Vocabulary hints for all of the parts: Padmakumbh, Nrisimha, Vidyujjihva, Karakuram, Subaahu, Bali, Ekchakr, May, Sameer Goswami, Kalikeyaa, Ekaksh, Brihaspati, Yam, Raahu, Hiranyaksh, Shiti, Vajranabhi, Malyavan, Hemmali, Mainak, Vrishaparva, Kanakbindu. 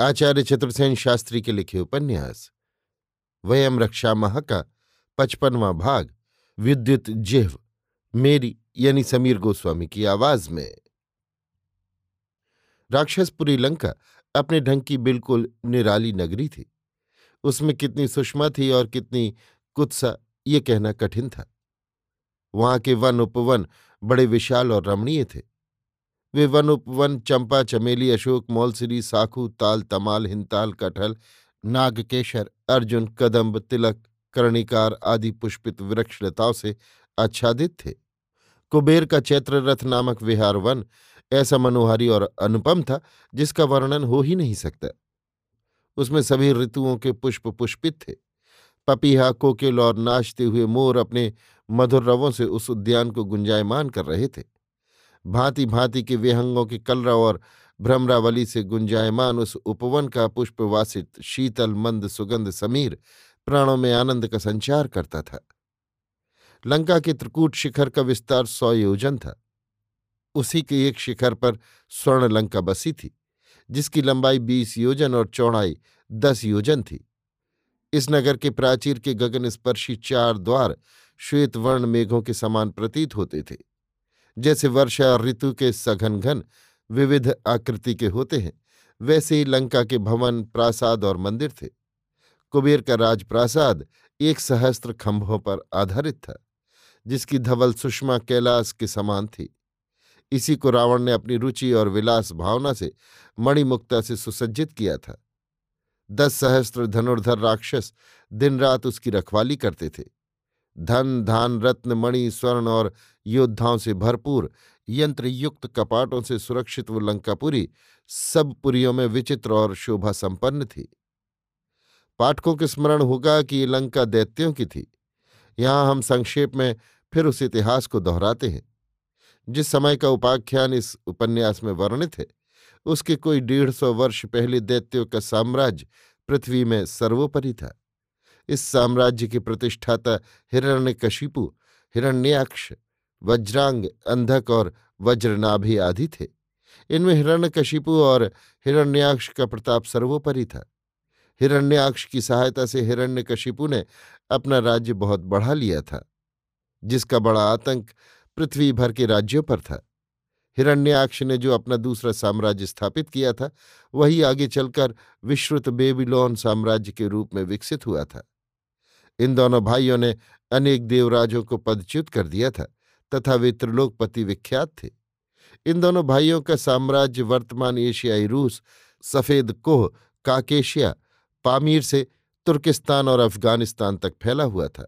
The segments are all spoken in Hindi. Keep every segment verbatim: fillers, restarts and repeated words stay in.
आचार्य चतुर्सेन शास्त्री के लिखे उपन्यास वयम रक्षा महा का पचपनवां भाग विद्युज्जिह्व, मेरी यानी समीर गोस्वामी की आवाज में। राक्षसपुरी लंका अपने ढंग की बिल्कुल निराली नगरी थी। उसमें कितनी सुषमा थी और कितनी कुत्सा, ये कहना कठिन था। वहां के वन उपवन बड़े विशाल और रमणीय थे। वे वन उपवन चंपा, चमेली, अशोक, मौलसिरी, साखू, ताल, तमाल, हिंताल, कटहल, नागकेशर, अर्जुन, कदम्ब, तिलक, कर्णिकार आदि पुष्पित वृक्ष लताओं से आच्छादित थे। कुबेर का चैत्र रथ नामक विहार वन ऐसा मनोहारी और अनुपम था जिसका वर्णन हो ही नहीं सकता। उसमें सभी ऋतुओं के पुष्प पुष्पित थे। पपीहा, कोकिल और नाचते हुए मोर अपने मधुर रवों से उस उद्यान को गुंजायमान कर रहे थे। भांति भांति के विहंगों के कलरव और भ्रमरावली से गुंजायमान उस उपवन का पुष्पवासित शीतल मंद सुगंध समीर प्राणों में आनंद का संचार करता था। लंका के त्रिकूट शिखर का विस्तार सौ योजन था। उसी के एक शिखर पर स्वर्ण लंका बसी थी, जिसकी लंबाई बीस योजन और चौड़ाई दस योजन थी। इस नगर के प्राचीर के गगनस्पर्शी चार द्वार श्वेत वर्ण मेघों के समान प्रतीत होते थे, जैसे वर्षा ऋतु के सघन घन विविध आकृति के होते हैं। वैसे ही लंका के भवन, प्रासाद और मंदिर थे। कुबेर का राजप्रासाद एक सहस्त्र खंभों पर आधारित था, जिसकी धवल सुषमा कैलाश के समान थी। इसी को रावण ने अपनी रुचि और विलास भावना से मणिमुक्ता से सुसज्जित किया था। दस सहस्त्र धनुर्धर राक्षस दिन रात उसकी रखवाली करते थे। धन, धान, रत्न, मणि, स्वर्ण और योद्धाओं से भरपूर यंत्रयुक्त कपाटों से सुरक्षित वो लंकापुरी सब पुरियों में विचित्र और शोभा संपन्न थी। पाठकों के स्मरण होगा कि ये लंका दैत्यों की थी। यहाँ हम संक्षेप में फिर उस इतिहास को दोहराते हैं जिस समय का उपाख्यान इस उपन्यास में वर्णित है। उसके कोई डेढ़ सौ वर्ष पहले दैत्यों का साम्राज्य पृथ्वी में सर्वोपरि था। इस साम्राज्य के प्रतिष्ठाता हिरण्यकशिपु, हिरण्याक्ष, वज्रांग, अंधक और वज्रनाभि आदि थे। इनमें हिरण्यकशिपु और हिरण्याक्ष का प्रताप सर्वोपरि था। हिरण्याक्ष की सहायता से हिरण्यकशिपु ने अपना राज्य बहुत बढ़ा लिया था, जिसका बड़ा आतंक पृथ्वी भर के राज्यों पर था। हिरण्याक्ष ने जो अपना दूसरा साम्राज्य स्थापित किया था, वही आगे चलकर विश्रुत बेबीलोन साम्राज्य के रूप में विकसित हुआ था। इन दोनों भाइयों ने अनेक देवराजों को पदच्युत कर दिया था तथा वे त्रिलोकपति विख्यात थे। इन दोनों भाइयों का साम्राज्य वर्तमान एशियाई रूस, सफ़ेद कोह, काकेशिया, पामीर से तुर्किस्तान और अफगानिस्तान तक फैला हुआ था।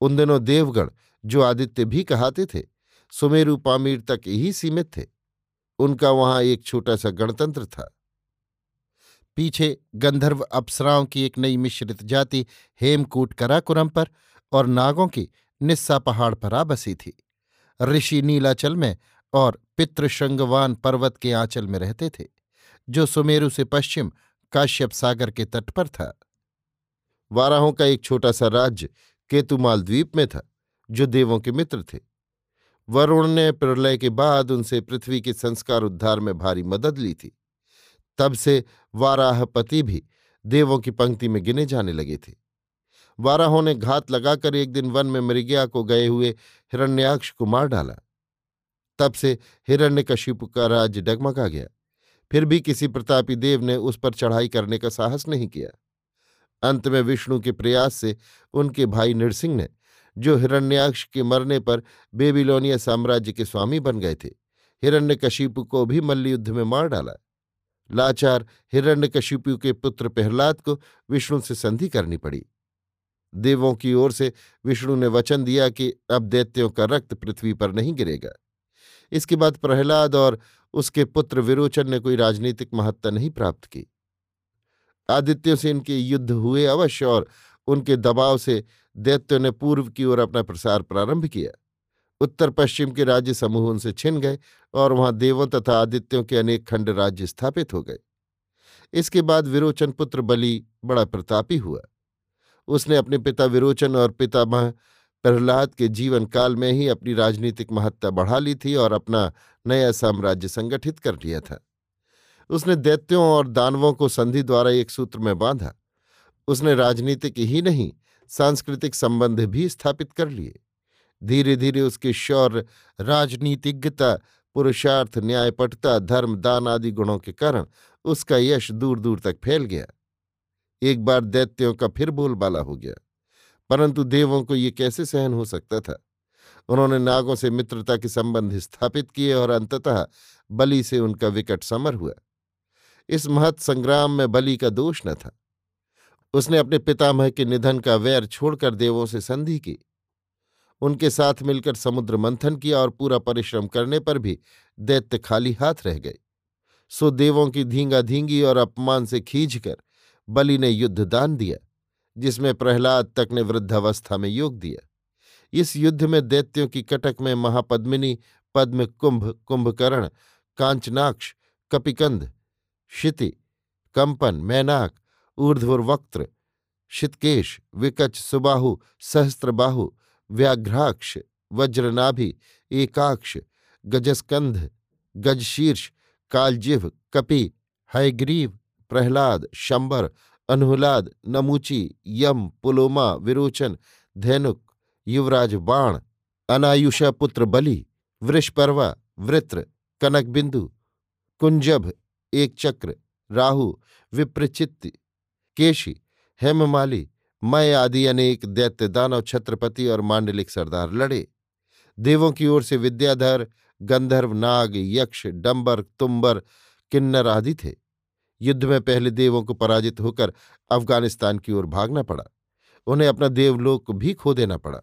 उन दिनों देवगण, जो आदित्य भी कहलाते थे, सुमेरु पामीर तक ही सीमित थे। उनका वहां एक छोटा सा गणतंत्र था। पीछे गंधर्व अप्सराओं की एक नई मिश्रित जाति हेमकूट कराकुरम पर और नागों की निस्सा पहाड़ पर आ बसी थी। ऋषि नीलाचल में और पितृशृंगवान पर्वत के आंचल में रहते थे, जो सुमेरु से पश्चिम काश्यप सागर के तट पर था। वाराहों का एक छोटा सा राज्य केतुमाल द्वीप में था, जो देवों के मित्र थे। वरुण ने प्रलय के बाद उनसे पृथ्वी के संस्कार उद्धार में भारी मदद ली थी। तब से वाराहपति भी देवों की पंक्ति में गिने जाने लगे थे। वाराहों ने घात लगाकर एक दिन वन में मृगया को गए हुए हिरण्याक्ष को मार डाला। तब से हिरण्यकशिपु का राज्य डगमगा गया। फिर भी किसी प्रतापी देव ने उस पर चढ़ाई करने का साहस नहीं किया। अंत में विष्णु के प्रयास से उनके भाई नृसिंह ने, जो हिरण्याक्ष के मरने पर बेबीलोनिया साम्राज्य के स्वामी बन गए थे, हिरण्यकशिपु को भी मल्लयुद्ध में मार डाला। लाचार हिरण्यकशिपु के पुत्र प्रहलाद को विष्णु से संधि करनी पड़ी। देवों की ओर से विष्णु ने वचन दिया कि अब दैत्यों का रक्त पृथ्वी पर नहीं गिरेगा। इसके बाद प्रहलाद और उसके पुत्र विरोचन ने कोई राजनीतिक महत्ता नहीं प्राप्त की। आदित्यों से इनके युद्ध हुए अवश्य, और उनके दबाव से दैत्यों ने पूर्व की ओर अपना प्रसार प्रारंभ किया। उत्तर पश्चिम के राज्य समूह उनसे छिन गए और वहां देवों तथा आदित्यों के अनेक खंड राज्य स्थापित हो गए। इसके बाद विरोचन पुत्र बलि बड़ा प्रतापी हुआ। उसने अपने पिता विरोचन और पितामह प्रहलाद के जीवन काल में ही अपनी राजनीतिक महत्ता बढ़ा ली थी और अपना नया साम्राज्य संगठित कर लिया था। उसने दैत्यों और दानवों को संधि द्वारा एक सूत्र में बांधा। उसने राजनीतिक ही नहीं सांस्कृतिक संबंध भी स्थापित कर लिए। धीरे धीरे उसके शौर्य, राजनीतिज्ञता, पुरुषार्थ, न्यायपटुता, धर्म, दान आदि गुणों के कारण उसका यश दूर दूर तक फैल गया। एक बार दैत्यों का फिर बोलबाला हो गया, परंतु देवों को ये कैसे सहन हो सकता था। उन्होंने नागों से मित्रता के संबंध स्थापित किए और अंततः बलि से उनका विकट समर हुआ। इस महत् संग्राम में बलि का दोष न था। उसने अपने पितामह के निधन का वैर छोड़कर देवों से संधि की, उनके साथ मिलकर समुद्र मंथन किया और पूरा परिश्रम करने पर भी दैत्य खाली हाथ रह गए। सो देवों की धींगा धींगी और अपमान से खींचकर बलि ने युद्ध दान दिया, जिसमें प्रहलाद तक ने वृद्धावस्था में योग दिया। इस युद्ध में दैत्यों की कटक में महापद्मिनी, पद्मकुंभ, कुंभकरण, कांचनाक्ष, कपिकंद, शिति, कंपन, मैनाक, ऊर्ध्ववक्त्र, शितकेश, विकच, सुबाहु, सहस्त्रबाहु, व्याघ्राक्ष, वज्रनाभि, एकाक्ष, गजस्कंध, गजशीर्ष, कालजिह्व, कपि, हयग्रीव, प्रहलाद, शंबर, अनुहलाद, नमूची, यम, पुलोमा, विरोचन, धैनुक, युवराज बाण, अनायुषा पुत्र बलि, वृषपर्वा, वृत्र, कनकबिंदु, कुंजभ, एकचक्र, राहु, विप्रचित्ति, केशी, हेममाली, मय आदि अनेक दैत्य दानव, छत्रपति और मांडलिक सरदार लड़े। देवों की ओर से विद्याधर, गंधर्व, नाग, यक्ष, डंबर, तुम्बर, किन्नर आदि थे। युद्ध में पहले देवों को पराजित होकर अफगानिस्तान की ओर भागना पड़ा। उन्हें अपना देवलोक भी खो देना पड़ा।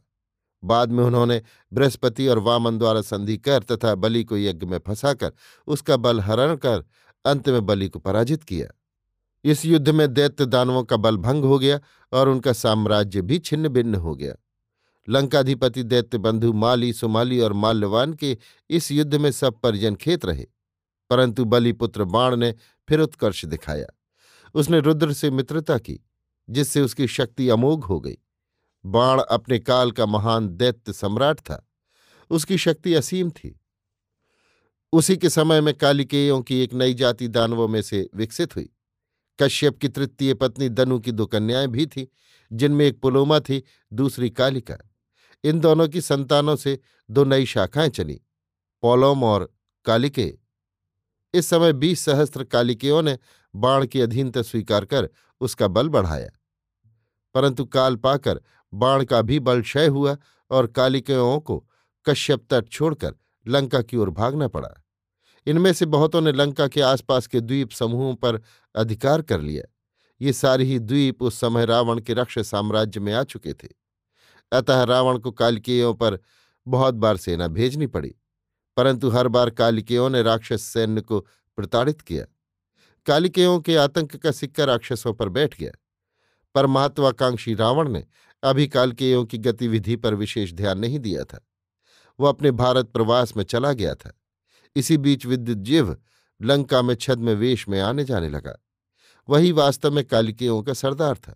बाद में उन्होंने बृहस्पति और वामन द्वारा संधि कर तथा बलि को यज्ञ में फंसाकर उसका बल हरण कर अंत में बलि को पराजित किया। इस युद्ध में दैत्य दानवों का बल भंग हो गया और उनका साम्राज्य भी छिन्न भिन्न हो गया। लंकाधिपति दैत्य बंधु माली, सुमाली और माल्यवान के इस युद्ध में सब परिजन खेत रहे, परंतु बलिपुत्र बाण ने फिर उत्कर्ष दिखाया। उसने रुद्र से मित्रता की, जिससे उसकी शक्ति अमोघ हो गई। बाण अपने काल का महान दैत्य सम्राट था। उसकी शक्ति असीम थी। उसी के समय में कालिकेयों की एक नई जाति दानवों में से विकसित हुई। कश्यप की तृतीय पत्नी दनु की दो कन्याएं भी थीं, जिनमें एक पुलोमा थी, दूसरी कालिका। इन दोनों की संतानों से दो नई शाखाएं चली, पौलोम और कालिकेय। इस समय बीस सहस्त्र कालिकेयों ने बाण की अधीनता स्वीकार कर उसका बल बढ़ाया, परंतु काल पाकर बाण का भी बल क्षय हुआ और कालिकेयों को कश्यप तट छोड़कर लंका की ओर भागना पड़ा। इनमें से बहुतों ने लंका के आसपास के द्वीप समूहों पर अधिकार कर लिया। ये सारे ही द्वीप उस समय रावण के राक्षस साम्राज्य में आ चुके थे। अतः रावण को कालिकेयों पर बहुत बार सेना भेजनी पड़ी, परंतु हर बार कालिकेयों ने राक्षस सैन्य को प्रताड़ित किया। कालिकेयों के आतंक का सिक्का राक्षसों पर बैठ गया, पर महत्वाकांक्षी रावण ने अभी कालिकेयों की गतिविधि पर विशेष ध्यान नहीं दिया था। वह अपने भारत प्रवास में चला गया था। इसी बीच विद्युज्जिह्व लंका में छद्मवेश में आने जाने लगा। वही वास्तव में कालिकेयों का सरदार था।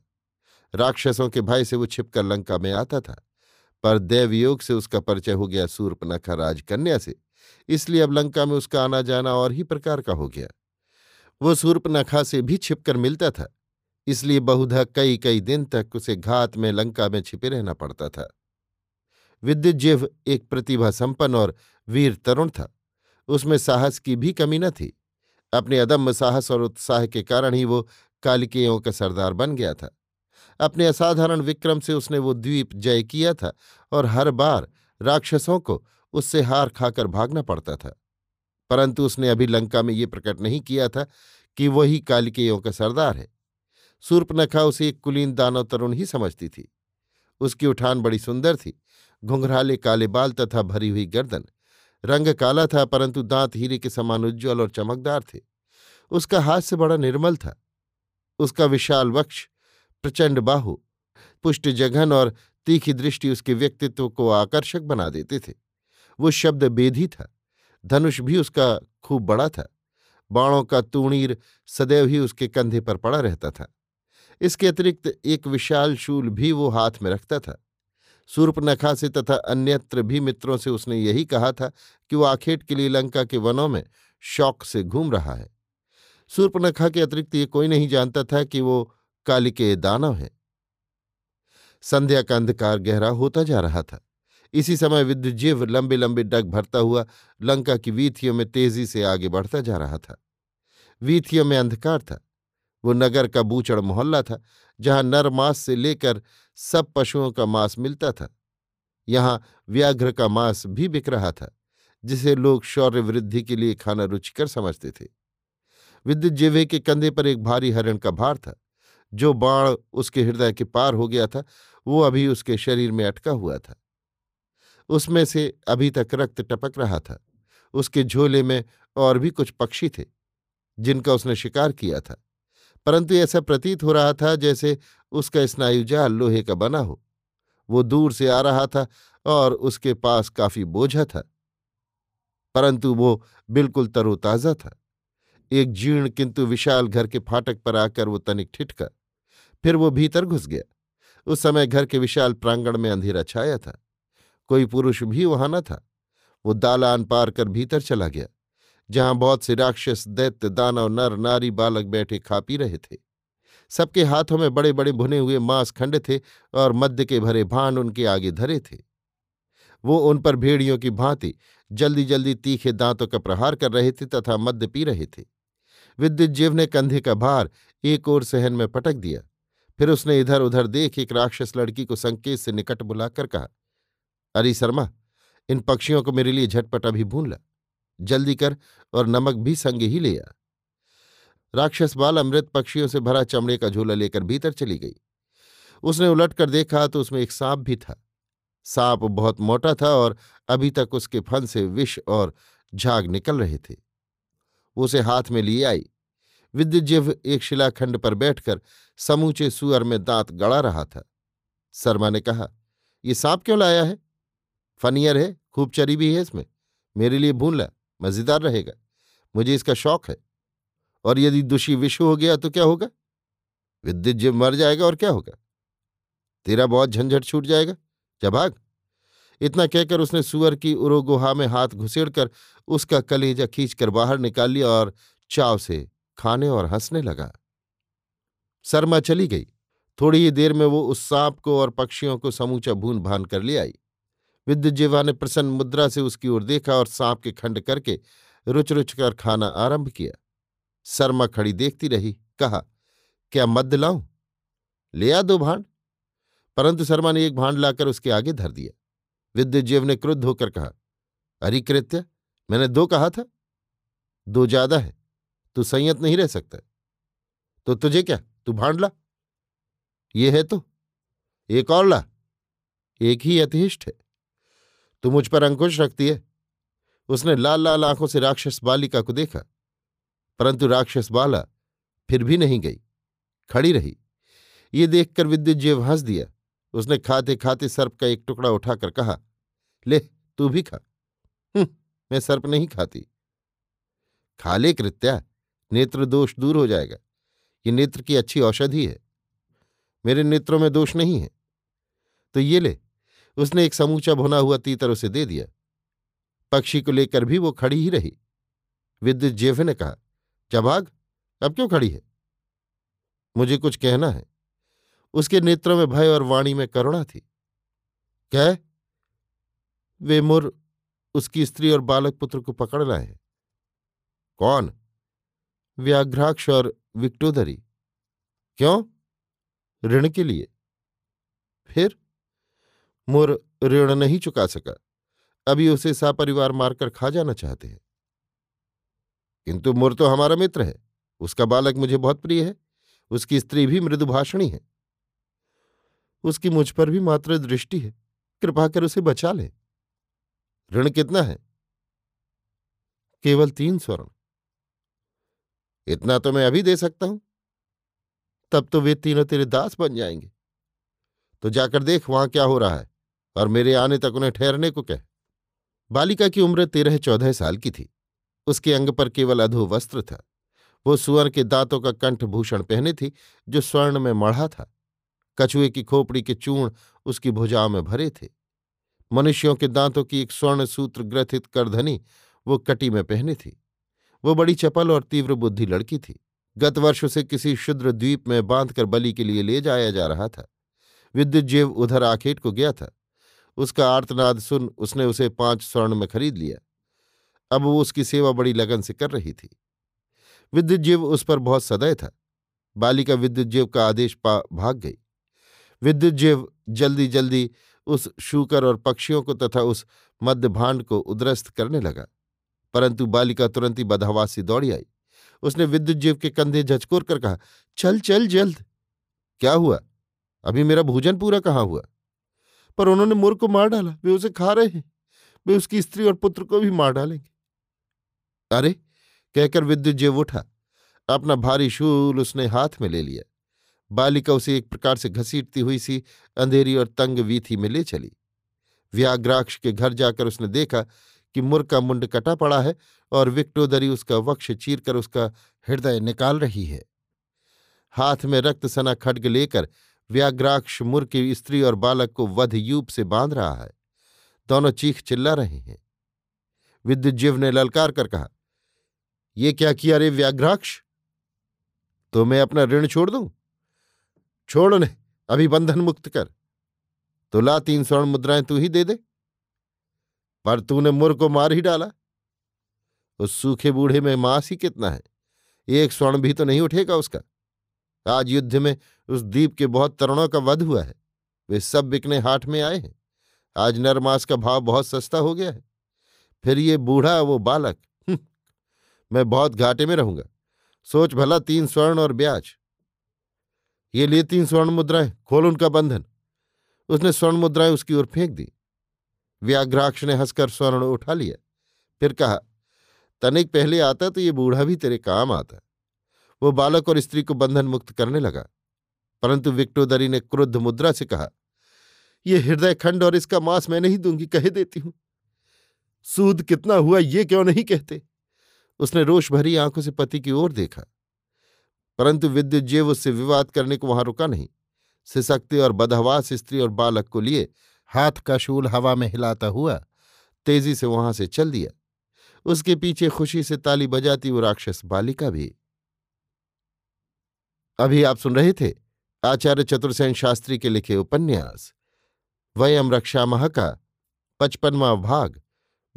राक्षसों के भय से वो छिपकर लंका में आता था, पर दैवयोग से उसका परिचय हो गया सूर्पनखा राजकन्या से। इसलिए अब लंका में उसका आना जाना और ही प्रकार का हो गया। वो सूर्पनखा से भी छिपकर मिलता था, इसलिए बहुधा कई कई दिन तक उसे घात में लंका में छिपे रहना पड़ता था। विद्युज्जिह्व एक प्रतिभा संपन्न और वीर तरुण था। उसमें साहस की भी कमी न थी। अपने अदम्य साहस और उत्साह के कारण ही वो कालिकेयों का सरदार बन गया था। अपने असाधारण विक्रम से उसने वो द्वीप जय किया था और हर बार राक्षसों को उससे हार खाकर भागना पड़ता था। परंतु उसने अभी लंका में ये प्रकट नहीं किया था कि वही कालिकेयों का सरदार है। सूर्पनखा उसे एक कुलीन दानव तरुण ही समझती थी। उसकी उठान बड़ी सुंदर थी, घुंघराले काले बाल तथा भरी हुई गर्दन। रंग काला था परंतु दांत हीरे के समान उज्ज्वल और चमकदार थे। उसका हास्य बड़ा निर्मल था। उसका विशाल वक्ष, प्रचंड बाहु, पुष्ट जघन और तीखी दृष्टि उसके व्यक्तित्व को आकर्षक बना देते थे। वो शब्द बेधी था। धनुष भी उसका खूब बड़ा था। बाणों का तूणीर सदैव ही उसके कंधे पर पड़ा रहता था। इसके अतिरिक्त एक विशाल शूल भी वो हाथ में रखता था। सूर्पनखा से तथा अन्यत्र भी मित्रों से उसने यही कहा था कि वो आखेट के लिए लंका के वनों में शौक से घूम रहा है। सूर्पनखा के अतिरिक्त ये कोई नहीं जानता था कि वो कालिकेय दानव है। संध्या का अंधकार गहरा होता जा रहा था। इसी समय विद्युज्जीव लंबे लंबे डग भरता हुआ लंका की वीथियों में तेजी से आगे बढ़ता जा रहा था। वीथियों में अंधकार था। वो नगर का बूचड़ मोहल्ला था जहां नर मांस से लेकर सब पशुओं का मांस मिलता था। यहाँ व्याघ्र का मांस भी बिक रहा था, जिसे लोग शौर्य वृद्धि के लिए खाना रुचिकर समझते थे। विद्युज्जीव के कंधे पर एक भारी हरण का भार था। जो बाण उसके हृदय के पार हो गया था वो अभी उसके शरीर में अटका हुआ था। उसमें से अभी तक रक्त टपक रहा था। उसके झोले में और भी कुछ पक्षी थे जिनका उसने शिकार किया था, परंतु ऐसा प्रतीत हो रहा था जैसे उसका स्नायुजाल लोहे का बना हो। वो दूर से आ रहा था और उसके पास काफी बोझा था, परंतु वो बिल्कुल तरोताजा था। एक जीर्ण किंतु विशाल घर के फाटक पर आकर वो तनिक ठिठका, फिर वो भीतर घुस गया। उस समय घर के विशाल प्रांगण में अंधेरा छाया था। कोई पुरुष भी वहां न था। वो दालान पार कर भीतर चला गया, जहां बहुत से राक्षस, दैत्य, दानव, नर नारी, बालक बैठे खा पी रहे थे। सबके हाथों में बड़े बड़े भुने हुए मांस खंड थे और मद्य के भरे भांड उनके आगे धरे थे। वो उन पर भेड़ियों की भांति जल्दी जल्दी तीखे दांतों का प्रहार कर रहे थे तथा मद्य पी रहे थे। विद्युज्जीव ने कंधे का भार एक ओर सहन में पटक दिया। फिर उसने इधर उधर देख एक राक्षस लड़की को संकेत से निकट बुलाकर कहा, अरे शर्मा, इन पक्षियों को मेरे लिए झटपट अभी भून ला, जल्दी कर, और नमक भी संग ही ले आ। राक्षस बाल अमृत पक्षियों से भरा चमड़े का झोला लेकर भीतर चली गई। उसने उलट कर देखा तो उसमें एक सांप भी था। सांप बहुत मोटा था और अभी तक उसके फन से विष और झाग निकल रहे थे। उसे हाथ में लिए आई। विद्युज्जीव एक शिलाखंड पर बैठकर समूचे सूअर में दांत गड़ा रहा था। शर्मा ने कहा, ये सांप क्यों लाया है? फनियर है, खूब चरी भी है, इसमें मेरे लिए भून ला, मजेदार रहेगा, मुझे इसका शौक है। और यदि दुषी विष हो गया तो क्या होगा? विद्युज्जीव मर जाएगा और क्या होगा? तेरा बहुत झंझट छूट जाएगा, जा भाग। इतना कहकर उसने सूअर की उरोगुहा में हाथ घुसेड़कर उसका कलेजा खींचकर बाहर निकाल लिया और चाव से खाने और हंसने लगा। शर्मा चली गई। थोड़ी ही देर में वो उस सांप को और पक्षियों को समूचा भून भान कर ले आई। विद्युज्जीवा ने प्रसन्न मुद्रा से उसकी ओर देखा और सांप के खंड करके रुच रुच कर खाना आरंभ किया। शर्मा खड़ी देखती रही। कहा, क्या मध्य लाऊं? ले आ दो भांड। परंतु शर्मा ने एक भांड लाकर उसके आगे धर दिया। विद्युज्जीव ने क्रुद्ध होकर कहा, अरे कृत्य, मैंने दो कहा था, दो ज्यादा है, तू संयत नहीं रह सकता। तो तुझे क्या, तू भांड ला। ये है तो, एक और ला, एक ही यथेष्ट है, तू मुझ पर अंकुश रखती है। उसने लाल लाल आंखों से राक्षस बालिका को देखा, परंतु राक्षस बाला फिर भी नहीं गई, खड़ी रही। ये देखकर विद्युज्जीव हंस दिया। उसने खाते खाते सर्प का एक टुकड़ा उठाकर कहा, ले तू भी खा। हम्म, मैं सर्प नहीं खाती। खा ले कृत्या, नेत्र दोष दूर हो जाएगा। ये नेत्र की अच्छी औषधि है। मेरे नेत्रों में दोष नहीं है, तो ये ले। उसने एक समूचा भुना हुआ तीतर उसे दे दिया। पक्षी को लेकर भी वो खड़ी ही रही। विद्युज्जीव ने कहा, जबाग, अब क्यों खड़ी है? मुझे कुछ कहना है। उसके नेत्रों में भय और वाणी में करुणा थी। कह, वे मुर उसकी स्त्री और बालक पुत्र को पकड़ना है। कौन? व्याघ्राक्ष और विक्टोदरी। क्यों? ऋण के लिए। फिर मुर ऋण नहीं चुका सका, अभी उसे सपरिवार मारकर खा जाना चाहते हैं। किंतु मुर तो हमारा मित्र है, उसका बालक मुझे बहुत प्रिय है, उसकी स्त्री भी मृदुभाषणी है, उसकी मुझ पर भी मात्र दृष्टि है, कृपा कर उसे बचा लें। ऋण कितना है? केवल तीन स्वर्ण। इतना तो मैं अभी दे सकता हूं, तब तो वे तीनों तेरे दास बन जाएंगे। तो जाकर देख वहां क्या हो रहा है, और मेरे आने तक उन्हें ठहरने को कह। बालिका की उम्र तेरह चौदह साल की थी। उसके अंग पर केवल अधोवस्त्र था। वो सुअर के दांतों का कंठभूषण पहने थी जो स्वर्ण में मढ़ा था। कछुए की खोपड़ी के चूर्ण उसकी भुजाओं में भरे थे। मनुष्यों के दांतों की एक स्वर्ण सूत्र ग्रथित करधनी वो कटी में पहने थी। वो बड़ी चपल और तीव्र बुद्धि लड़की थी। गत वर्ष उसे किसी क्षुद्र द्वीप में बांधकर बलि के लिए ले जाया जा रहा था। विद्युज्जीव उधर आखेट को गया था। उसका आर्तनाद सुन उसने उसे पांच स्वर्ण में खरीद लिया। अब वो उसकी सेवा बड़ी लगन से कर रही थी। विद्युज्जीव उस पर बहुत सदैव था। बालिका विद्युज्जीव का आदेश पा भाग गई। विद्युज्जीव जल्दी जल्दी उस शूकर और पक्षियों को तथा उस मध्य भांड को उद्रस्त करने लगा, परंतु बालिका तुरंत ही बदहवासी दौड़ी आई। उसने विद्युज्जीव के कंधे झचकोर कर कहा, चल चल जल्द। क्या हुआ? अभी मेरा भोजन पूरा कहाँ हुआ? पर उन्होंने मुर को मार डाला, वे उसे खा रहे हैं, वे उसकी स्त्री और पुत्र को भी मार डालेंगे। अरे, कहकर विद्युज्जीव उठा। अपना भारी शूल उसने हाथ में ले लिया। बालिका उसे एक प्रकार से घसीटती हुई सी अंधेरी और तंग वीथी में ले चली। व्याघ्राक्ष के घर जाकर उसने देखा कि मुर का मुंड कटा पड़ा है और विक्टोदरी उसका वक्ष चीरकर उसका हृदय निकाल रही है। हाथ में रक्त सना खड्ग लेकर व्याघ्राक्ष मुर की स्त्री और बालक को वधयूप से बांध रहा है। दोनों चीख चिल्ला रहे हैं। विद्युज्जीव ने ललकार कर कहा, ये क्या किया रे व्याघ्राक्ष? तो मैं अपना ऋण छोड़ दूं? छोड़ उन्हें, अभी बंधन मुक्त कर। तो ला तीन स्वर्ण मुद्राएं तू ही दे दे। पर तूने मुर को मार ही डाला। उस सूखे बूढ़े में मांस ही कितना है, एक स्वर्ण भी तो नहीं उठेगा उसका। आज युद्ध में उस द्वीप के बहुत तरुणों का वध हुआ है, वे सब बिकने हाट में आए हैं। आज नरमांस का भाव बहुत सस्ता हो गया है। फिर ये बूढ़ा वो बालक, मैं बहुत घाटे में रहूंगा। सोच भला, तीन स्वर्ण और ब्याज। ये लिए तीन स्वर्ण मुद्राएं, खोल उनका बंधन। उसने स्वर्ण मुद्राएं उसकी ओर फेंक दी। व्याघ्राक्ष ने हंसकर स्वर्ण उठा लिया। फिर कहा, तनिक पहले आता तो ये बूढ़ा भी तेरे काम आता। वो बालक और स्त्री को बंधन मुक्त करने लगा, परंतु विक्टोदरी ने क्रुद्ध मुद्रा से कहा, ये हृदय खंड और इसका मांस मैं नहीं दूंगी, कह देती हूं। सूद कितना हुआ ये क्यों नहीं कहते? उसने रोष भरी आंखों से पति की ओर देखा, परंतु विद्युज्जीव उससे विवाद करने को वहां रुका नहीं। सिसकते और बदहवास स्त्री और बालक को लिए हाथ का शूल हवा में हिलाता हुआ तेजी से वहां से चल दिया। उसके पीछे खुशी से ताली बजाती वो राक्षस बालिका भी। अभी आप सुन रहे थे आचार्य चतुर्सेन शास्त्री के लिखे उपन्यास वयम रक्षा महा का पचपनवां भाग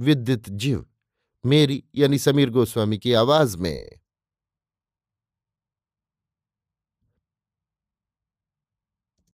विद्युज्जीव, मेरी यानी समीर गोस्वामी की आवाज में।